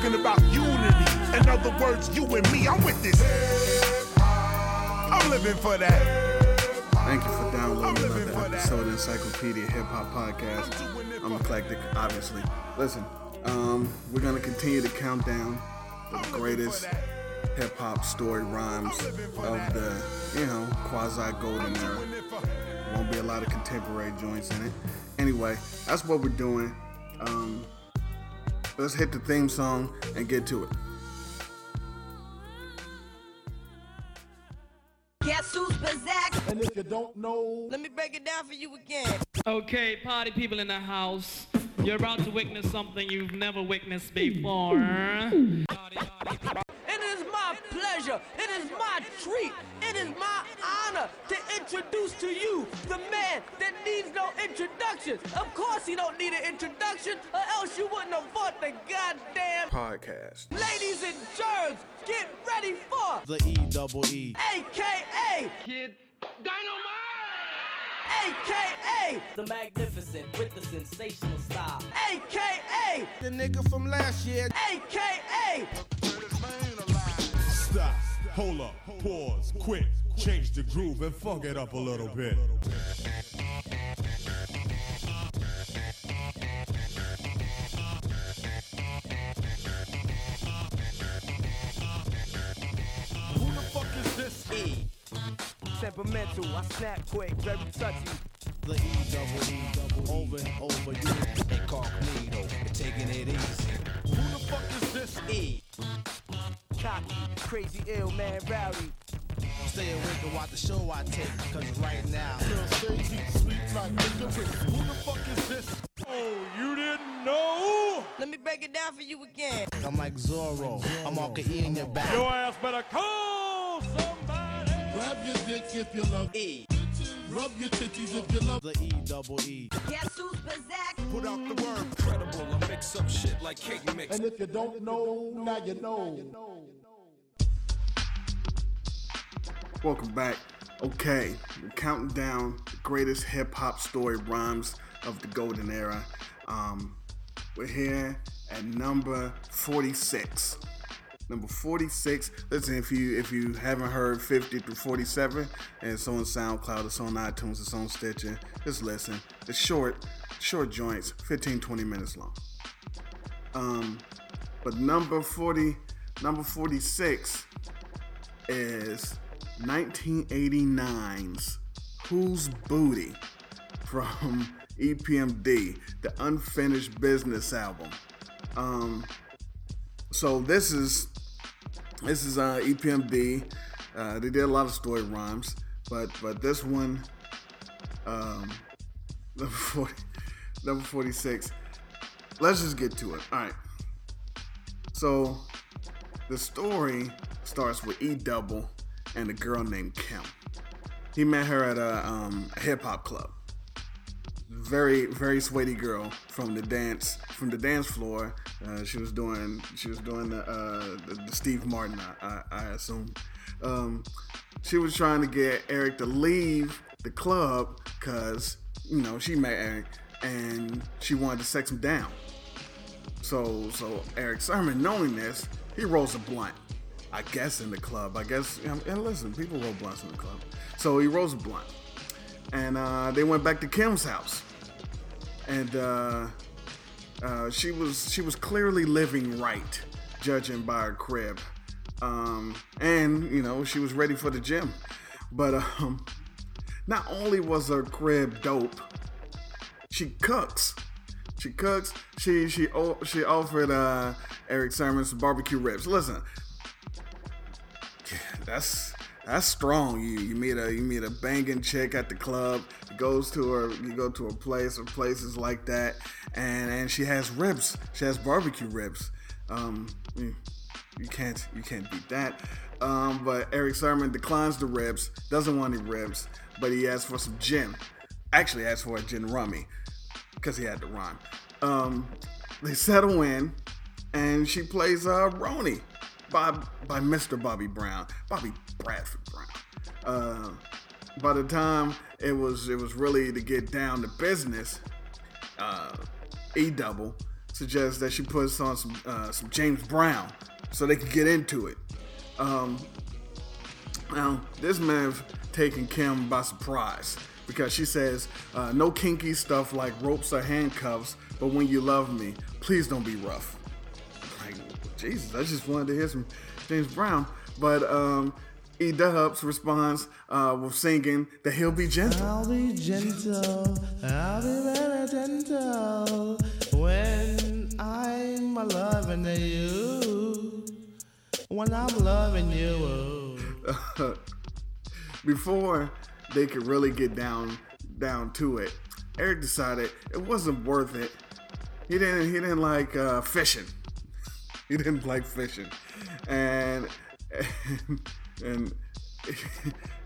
talking about unity. In other words, you and me. I'm with this. I'm living for that. Thank you for downloading another episode of Encyclopedia Hip Hop Podcast. I'm eclectic, obviously. Listen, we're going to continue to count down the greatest hip hop story rhymes of the, quasi golden era. Won't be a lot of contemporary joints in it. Anyway, that's what we're doing. Let's hit the theme song and get to it. Guess who's back? And if you don't know, let me break it down for you again. Okay, party people in the house, you're about to witness something you've never witnessed before. It is my pleasure, it is my treat, it is my honor to introduce to you the man that needs no introduction. Of course he don't need an introduction, or else you wouldn't have bought the goddamn podcast. Ladies and germs, get ready for the E-double-E, a.k.a. Kid Dynamite, a.k.a. the magnificent with the sensational style, a.k.a. the nigga from last year, a.k.a. Stop, hold up, pause, quit, change the groove and fuck it up a little bit. Who the fuck is this? E. Temperamental, I snap quick, very touchy. The E-double-E, over and over, you know they call Cleto, taking it easy. Who the fuck is this? E. Cocky, crazy, ill, man, rowdy. Stay awake and watch the show I take, cause right now, crazy, sweet, like nigga. Who the fuck is this? Oh, you didn't know? Let me break it down for you again. I'm like Zorro, I'm all E in your back. Your ass better call somebody. Grab your dick if you love E. Rub your titties if you love the E-double-E. Guess who's Bazak? Put out the word credible. I mix up shit like cake mix. And if you don't know, now you know. Welcome back. Okay, we're counting down the greatest hip-hop story rhymes of the golden era. We're here at number 46. Number 46. Listen, if you haven't heard 50 through 47, and it's on SoundCloud, it's on iTunes, it's on Stitcher, just listen. It's short joints, 15, 20 minutes long. But number 46 is 1989's Who's Booty from EPMD, the Unfinished Business album. So this is EPMD. They did a lot of story rhymes, but this one, number 46. Let's just get to it. All right. So the story starts with E Double and a girl named Kim. He met her at a hip hop club. Very, very sweaty girl from the dance floor. She was doing the Steve Martin, I assume. She was trying to get Eric to leave the club because she met Eric and she wanted to sex him down. So Eric Sermon, knowing this, he rolls a blunt. I guess in the club. And listen, people roll blunts in the club. So he rolls a blunt, and they went back to Kim's house, and she was clearly living right, judging by her crib, and she was ready for the gym. But not only was her crib dope, she cooks. She offered Eric Sermon some barbecue ribs. Listen, that's strong. You meet a banging chick at the club. You go to a place or places like that, and she has ribs. She has barbecue ribs. You can't beat that. But Eric Sermon declines the ribs. Doesn't want any ribs, but he asks for some gin. Actually, asked for a gin rummy because he had to rhyme. They settle in, and she plays Roni by Mr. Bobby Brown, Bobby Bradford Brown. By the time it was really to get down to business, E Double suggests that she puts on some James Brown so they can get into it. Now, this man's taking Kim by surprise because she says, no kinky stuff like ropes or handcuffs, but when you love me, please don't be rough. Like, Jesus, I just wanted to hear some James Brown. But E-Dub's responds with singing that he'll be gentle. I'll be gentle, I'll be very gentle when I'm loving you, when I'm loving you. Before they could really get down to it, Eric decided it wasn't worth it. He didn't like fishing. He didn't like fishing, and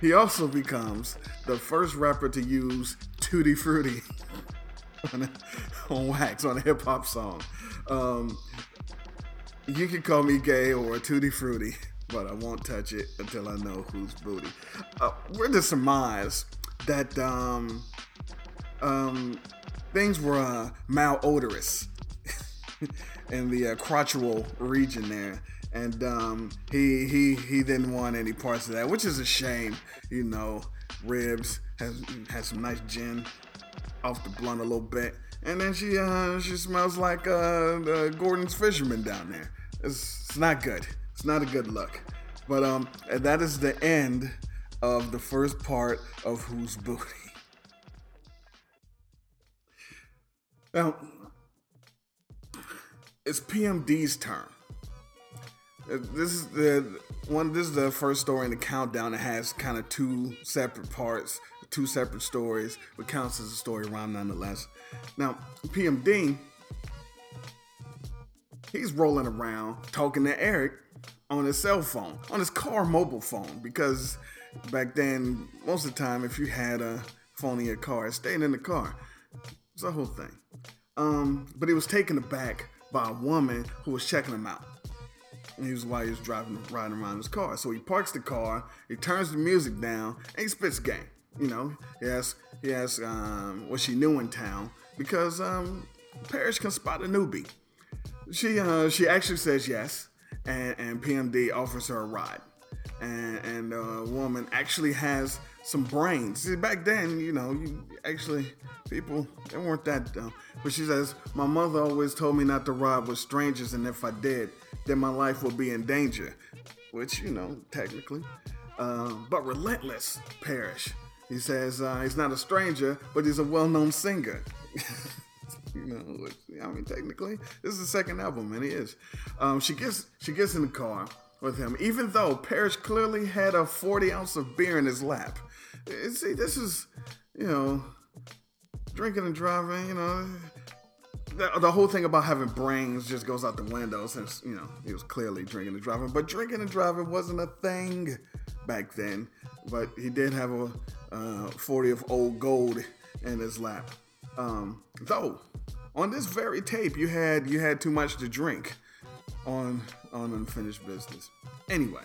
he also becomes the first rapper to use Tutti Frutti on wax on a hip hop song. You can call me gay or Tutti Frutti, but I won't touch it until I know whose booty. We're the surmise that things were malodorous in the crotchal region there. And he didn't want any parts of that, which is a shame. You know, Ribs has some nice gin off the blunt a little bit, and then she smells like Gordon's fisherman down there. It's not good. It's not a good look. But that is the end of the first part of Who's Booty. Now it's PMD's turn. This is the first story in the countdown that has kind of two separate parts, two separate stories, but counts as a story rhyme nonetheless. Now, PMD, he's rolling around talking to Eric on his cell phone, on his car mobile phone, because back then, most of the time, if you had a phone in your car, it stayed in the car. It's a whole thing. But he was taken aback by a woman who was checking him out. And he was while he was riding around his car. So he parks the car, he turns the music down, and he spits game. You know, he asks what she knew in town because Parrish can spot a newbie. She actually says yes, and PMD offers her a ride. And the woman actually has some brains. See, back then, you know, people, they weren't that dumb. But she says, my mother always told me not to ride with strangers, and if I did, then my life would be in danger. Which, you know, technically. But relentless Parrish. He says he's not a stranger, but he's a well-known singer. You know, I mean, technically, this is the second album, and he is. She gets in the car with him, even though Parrish clearly had a 40 ounce of beer in his lap. See, this is, you know, drinking and driving, you know. The whole thing about having brains just goes out the window since, you know, he was clearly drinking and driving. But drinking and driving wasn't a thing back then. But he did have a 40 of old gold in his lap. Though, on this very tape, you had too much to drink on Unfinished Business. Anyway,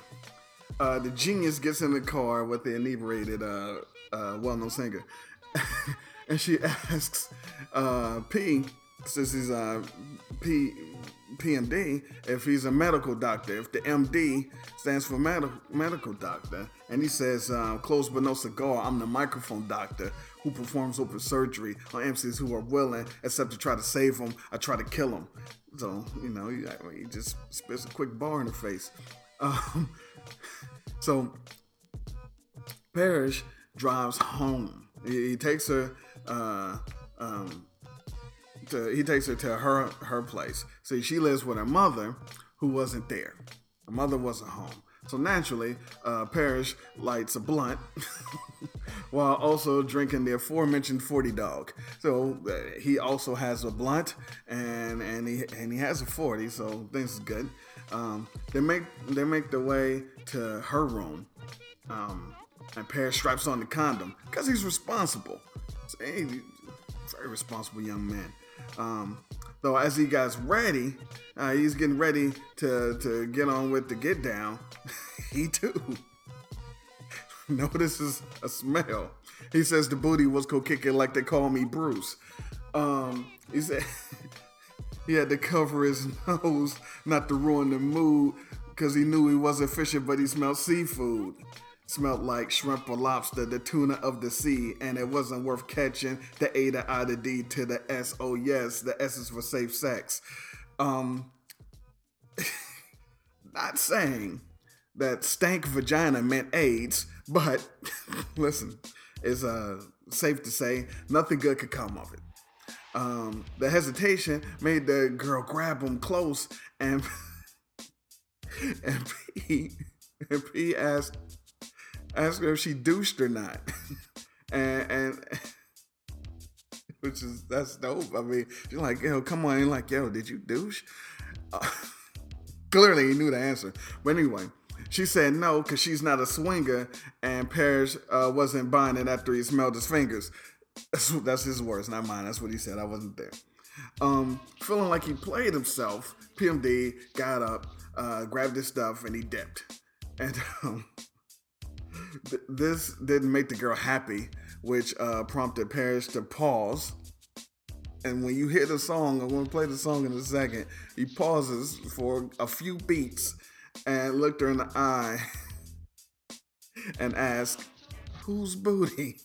the genius gets in the car with the inebriated well-known singer. And she asks P... since he's a PMD, if he's a medical doctor, if the MD stands for medical doctor, and he says, close but no cigar, I'm the microphone doctor who performs open surgery on MCs who are willing, except to try to save them, I try to kill them. So, you know, he just spits a quick bar in the face. So, Parrish drives home. He takes her... he takes her to her place. See, she lives with her mother, who wasn't there. Her mother wasn't home. So naturally, Parrish lights a blunt while also drinking the aforementioned 40 dog. So he also has a blunt and he has a 40. So things is good. They make their way to her room, and Parrish straps on the condom because he's responsible. See, very responsible young man. Though as he gets ready, he's getting ready to get on with the get down. He too notices a smell. He says the booty was go kicking like they call me Bruce. He said He had to cover his nose not to ruin the mood because he knew he wasn't fishing, but he smelled seafood. Smelled like shrimp or lobster, the tuna of the sea, and it wasn't worth catching. The A to I to D to the S. Oh yes, the S is for safe sex. Not saying that stank vagina meant AIDS, but listen, it's safe to say nothing good could come of it. The hesitation made the girl grab him close, and P asked her if she douched or not, and which is, that's dope. I mean, she's like, yo, come on. He's like, yo, did you douche? Clearly he knew the answer, but anyway, she said no because she's not a swinger, and Parrish wasn't buying it after he smelled his fingers. That's his words, not mine. That's what he said. I wasn't there. Feeling like he played himself, PMD got up, grabbed his stuff, and he dipped. And this didn't make the girl happy, which prompted Parrish to pause. And when you hear the song, I'm going to play the song in a second, he pauses for a few beats and looked her in the eye and asked, whose booty?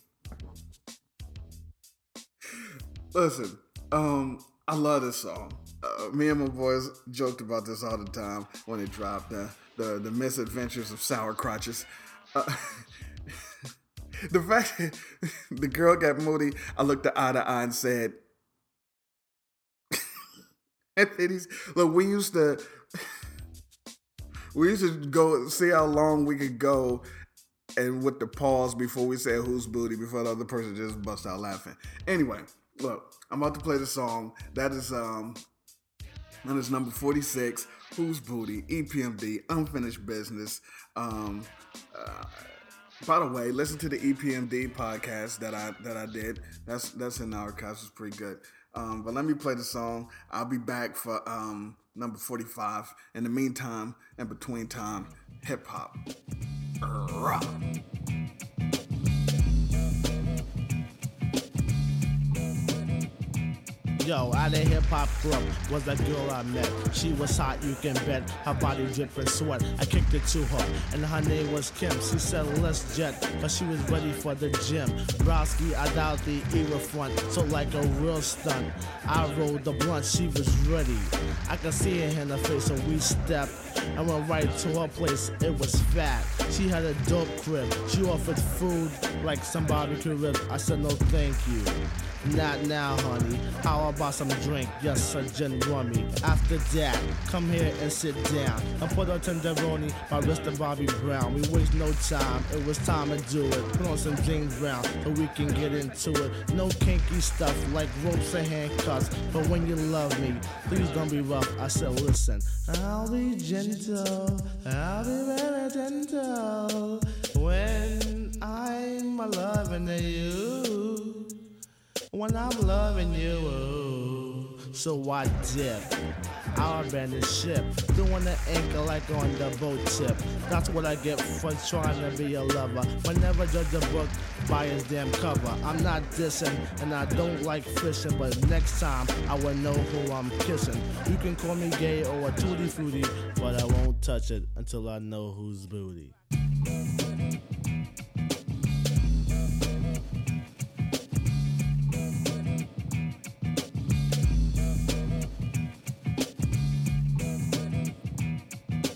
Listen, I love this song. Me and my boys joked about this all the time when it dropped, the misadventures of sour crotches. The fact that the girl got moody, I looked eye to eye and said, look, we used to go see how long we could go, and with the pause before we said whose booty, before the other person just bust out laughing. Anyway, look, I'm about to play the song. That is number 46, Who's Booty, EPMD, Unfinished Business. By the way, listen to the EPMD podcast that I did. That's in the archives. It's pretty good. But let me play the song. I'll be back for number 45. In the meantime, in between time, hip hop. Yo, at a hip-hop club was that girl I met. She was hot, you can bet. Her body dripped with sweat. I kicked it to her, and her name was Kim. She said, let's jet, but she was ready for the gym. Broski, I doubt the era front, so like a real stunt. I rolled the blunt, she was ready. I could see it in her face, so we stepped and went right to her place. It was fat. She had a dope crib. She offered food like some barbecue ribs. I said, no, thank you. Not now, honey. How about some drink? Yes, a gin rummy. After that, come here and sit down. I put on tenderoni, my wrist and Bobby Brown. We waste no time. It was time to do it. Put on some James Brown so we can get into it. No kinky stuff like ropes and handcuffs. But when you love me, please don't be rough. I said, listen, I'll be gentle. I'll be very gentle when I'm loving you. When I'm loving you, oh. So I dip. I abandon ship, doing the anchor like on the boat tip. That's what I get for trying to be a lover. But never judge a book by its damn cover. I'm not dissing, and I don't like fishing, but next time I will know who I'm kissing. You can call me gay or a Tutti Frutti, but I won't touch it until I know whose booty.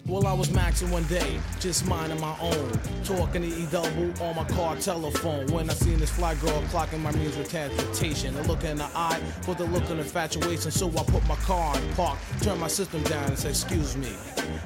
Well, I was maxing one day, just minding my own, talking to E-Double on my car telephone, when I seen this fly girl clocking my means with transportation. I look in her eye with a look of infatuation, so I put my car in park, turned my system down and said, excuse me,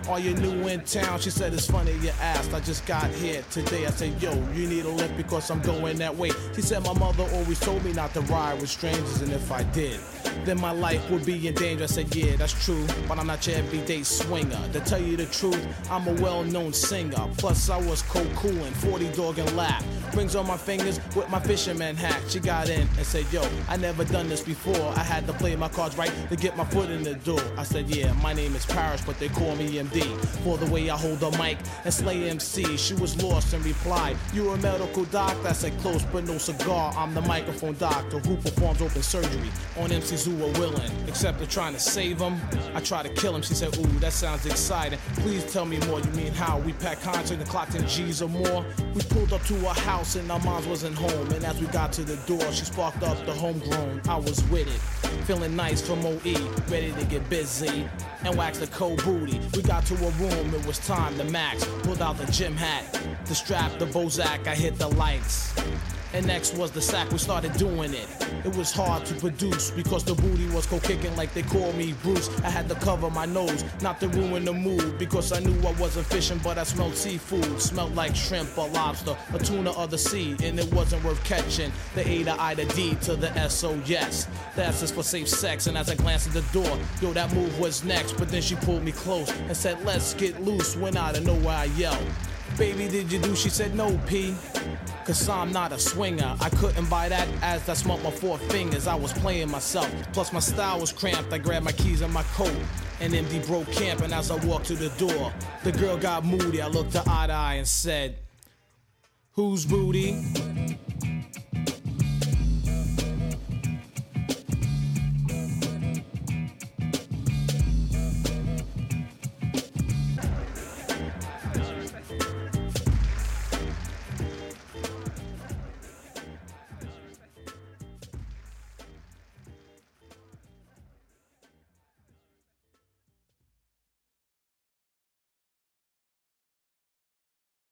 are you new in town? She said, it's funny you asked, I just got here today. I said, yo, you need a lift because I'm going that way. She said, my mother always told me not to ride with strangers, and if I did, then my life would be in danger. I said, yeah, that's true, but I'm not your everyday swinger. To tell you the truth, I'm a well-known singer. Plus, I was cold, coolin', 40 dog and lap. Rings on my fingers with my fisherman hat. She got in and said, yo, I never done this before. I had to play my cards right to get my foot in the door. I said, yeah, my name is Parrish, but they call me MD. For the way I hold the mic and slay MC. She was lost and replied, you a medical doctor? I said, close but no cigar. I'm the microphone doctor who performs open surgery on MCs who are willing. Except they're trying to save them. I try to kill him. She said, ooh, that sounds exciting. Please tell me more. You mean how? We packed concert and clocked in G's or more. We pulled up to our house and our moms wasn't home. And as we got to the door, she sparked up the homegrown. I was with it. Feeling nice from OE, ready to get busy and wax the cold booty. We got to a room, it was time to max. Pulled out the gym hat, the strap, the Bozak, I hit the lights. And next was the sack, we started doing it. It was hard to produce because the booty was co-kicking like they called me Bruce. I had to cover my nose, not to ruin the mood, because I knew I wasn't fishing, but I smelled seafood. Smelled like shrimp or lobster, a tuna or the sea, and it wasn't worth catching. The A to I to D to the S, O, yes. That's just for safe sex, and as I glanced at the door, yo, that move was next, but then she pulled me close and said, let's get loose. Went out of nowhere, I yelled, baby, did you do? She said, no, P. Cause I'm not a swinger. I couldn't buy that as I smoked my four fingers. I was playing myself. Plus my style was cramped. I grabbed my keys and my coat. And MD broke camp. And as I walked to the door, the girl got moody. I looked her eye to eye and said, who's booty?